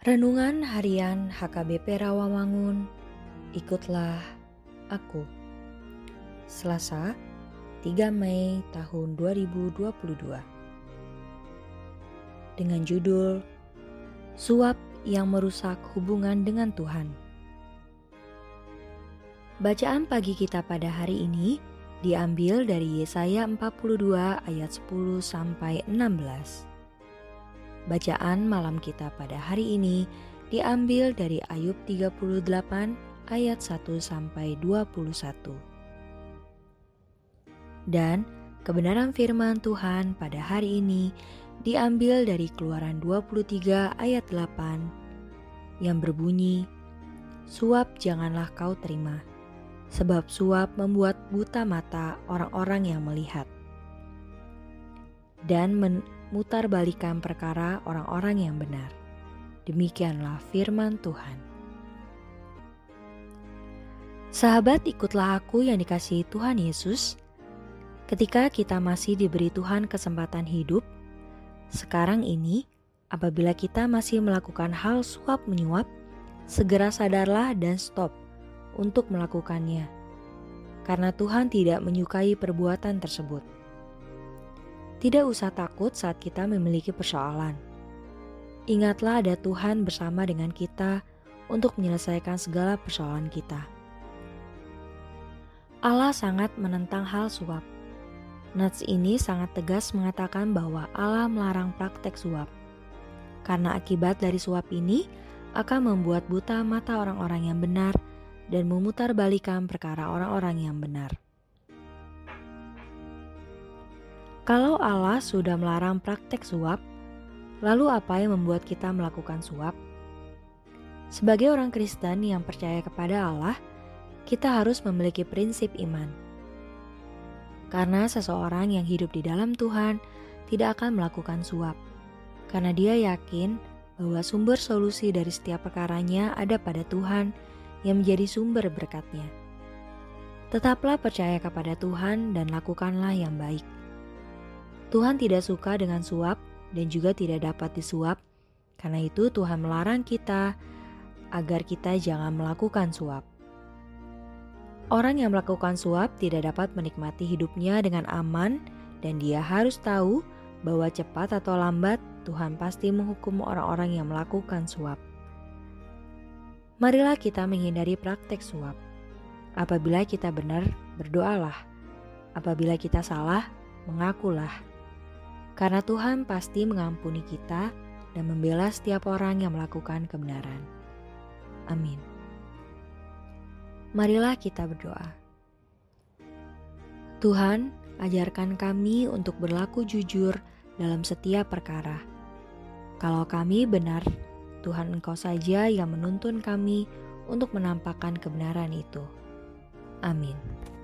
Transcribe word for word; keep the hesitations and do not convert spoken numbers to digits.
Renungan Harian H K B P Rawamangun, ikutlah aku. Selasa, tiga Mei tahun dua ribu dua puluh dua. Dengan judul Suap yang Merusak Hubungan dengan Tuhan. Bacaan pagi kita pada hari ini diambil dari Yesaya empat puluh dua ayat sepuluh sampai enam belas. Bacaan malam kita pada hari ini diambil dari Ayub tiga puluh delapan ayat satu sampai dua puluh satu. Dan kebenaran firman Tuhan pada hari ini diambil dari Keluaran dua puluh tiga ayat delapan yang berbunyi, "Suap janganlah kau terima, sebab suap membuat buta mata orang-orang yang melihat, dan men mutarbalikan perkara orang-orang yang benar." Demikianlah firman Tuhan. Sahabat, ikutlah aku yang dikasihi Tuhan Yesus. Ketika kita masih diberi Tuhan kesempatan hidup, sekarang ini, apabila kita masih melakukan hal suap menyuap, segera sadarlah dan stop untuk melakukannya, karena Tuhan tidak menyukai perbuatan tersebut. Tidak usah takut saat kita memiliki persoalan. Ingatlah ada Tuhan bersama dengan kita untuk menyelesaikan segala persoalan kita. Allah sangat menentang hal suap. Nats ini sangat tegas mengatakan bahwa Allah melarang praktek suap, karena akibat dari suap ini akan membuat buta mata orang-orang yang benar dan memutarbalikan perkara orang-orang yang benar. Kalau Allah sudah melarang praktek suap, lalu apa yang membuat kita melakukan suap? Sebagai orang Kristen yang percaya kepada Allah, kita harus memiliki prinsip iman. Karena seseorang yang hidup di dalam Tuhan tidak akan melakukan suap, karena dia yakin bahwa sumber solusi dari setiap perkaranya ada pada Tuhan yang menjadi sumber berkatnya. Tetaplah percaya kepada Tuhan dan lakukanlah yang baik. Tuhan tidak suka dengan suap dan juga tidak dapat disuap, karena itu Tuhan melarang kita agar kita jangan melakukan suap. Orang yang melakukan suap tidak dapat menikmati hidupnya dengan aman, dan dia harus tahu bahwa cepat atau lambat Tuhan pasti menghukum orang-orang yang melakukan suap. Marilah kita menghindari praktek suap. Apabila kita benar, berdoalah. Apabila kita salah, mengakulah. Karena Tuhan pasti mengampuni kita dan membela setiap orang yang melakukan kebenaran. Amin. Marilah kita berdoa. Tuhan, ajarkan kami untuk berlaku jujur dalam setiap perkara. Kalau kami benar, Tuhan Engkau saja yang menuntun kami untuk menampakkan kebenaran itu. Amin.